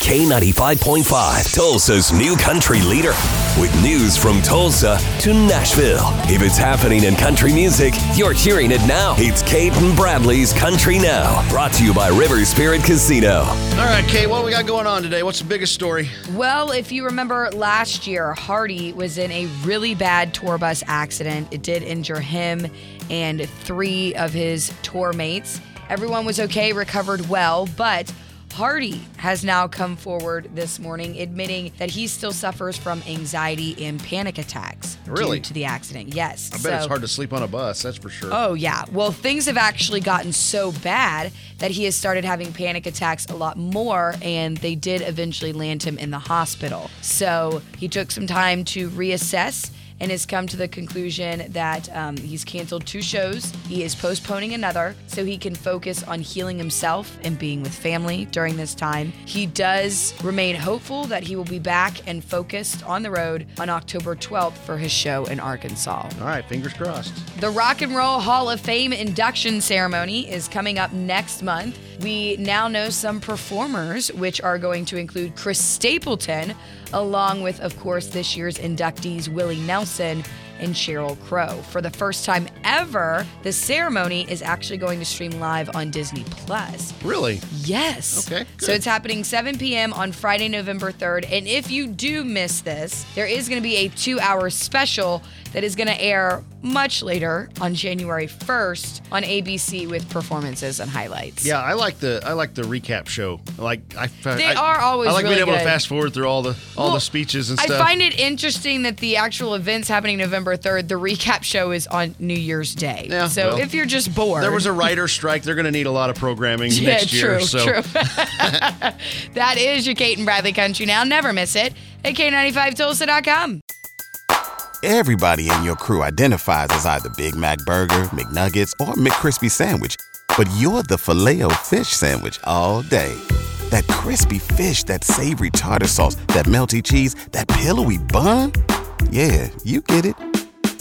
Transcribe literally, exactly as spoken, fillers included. K ninety-five point five, Tulsa's new country leader. With news from Tulsa to Nashville. If it's happening in country music, you're hearing it now. It's Cait and Bradley's Country Now, brought to you by River Spirit Casino. All right, Cait, what do we got going on today? What's the biggest story? Well, if you remember last year, Hardy was in a really bad tour bus accident. It did injure him and three of his tour mates. Everyone was okay, recovered well, but Hardy has now come forward this morning admitting that he still suffers from anxiety and panic attacks. Really? Due to the accident. Yes. I bet so, it's hard to sleep on a bus, that's for sure. Oh, yeah. Well, things have actually gotten so bad that he has started having panic attacks a lot more, and they did eventually land him in the hospital. So he took some time to reassess and has come to the conclusion that um, he's canceled two shows. He is postponing another so he can focus on healing himself and being with family during this time. He does remain hopeful that he will be back and focused on the road on October twelfth for his show in Arkansas. All right, fingers crossed. The Rock and Roll Hall of Fame induction ceremony is coming up next month. We now know some performers, which are going to include Chris Stapleton, along with, of course, this year's inductees, Willie Nelson and Cheryl Crow. For the first time ever, the ceremony is actually going to stream live on Disney Plus. Really? Yes. Okay. Good. So it's happening seven p.m. on Friday, November third. And if you do miss this, there is going to be a two-hour special that is going to air much later on January first on A B C with performances and highlights. Yeah, I like the I like the recap show. Like I, they I, are always. I like really being able good. to fast forward through all the all well, the speeches and stuff. I find it interesting that the actual events happening November third, the recap show is on New Year's Day. Yeah, so well, if you're just bored, there was a writer's strike. They're going to need a lot of programming yeah, next true, year. So. True. That is your Cait and Bradley Country Now. Never miss it at K ninety-five Tulsa dot com. Everybody in your crew identifies as either Big Mac Burger, McNuggets, or McCrispy Sandwich. But you're the Filet-O-Fish Sandwich all day. That crispy fish, that savory tartar sauce, that melty cheese, that pillowy bun. Yeah, you get it.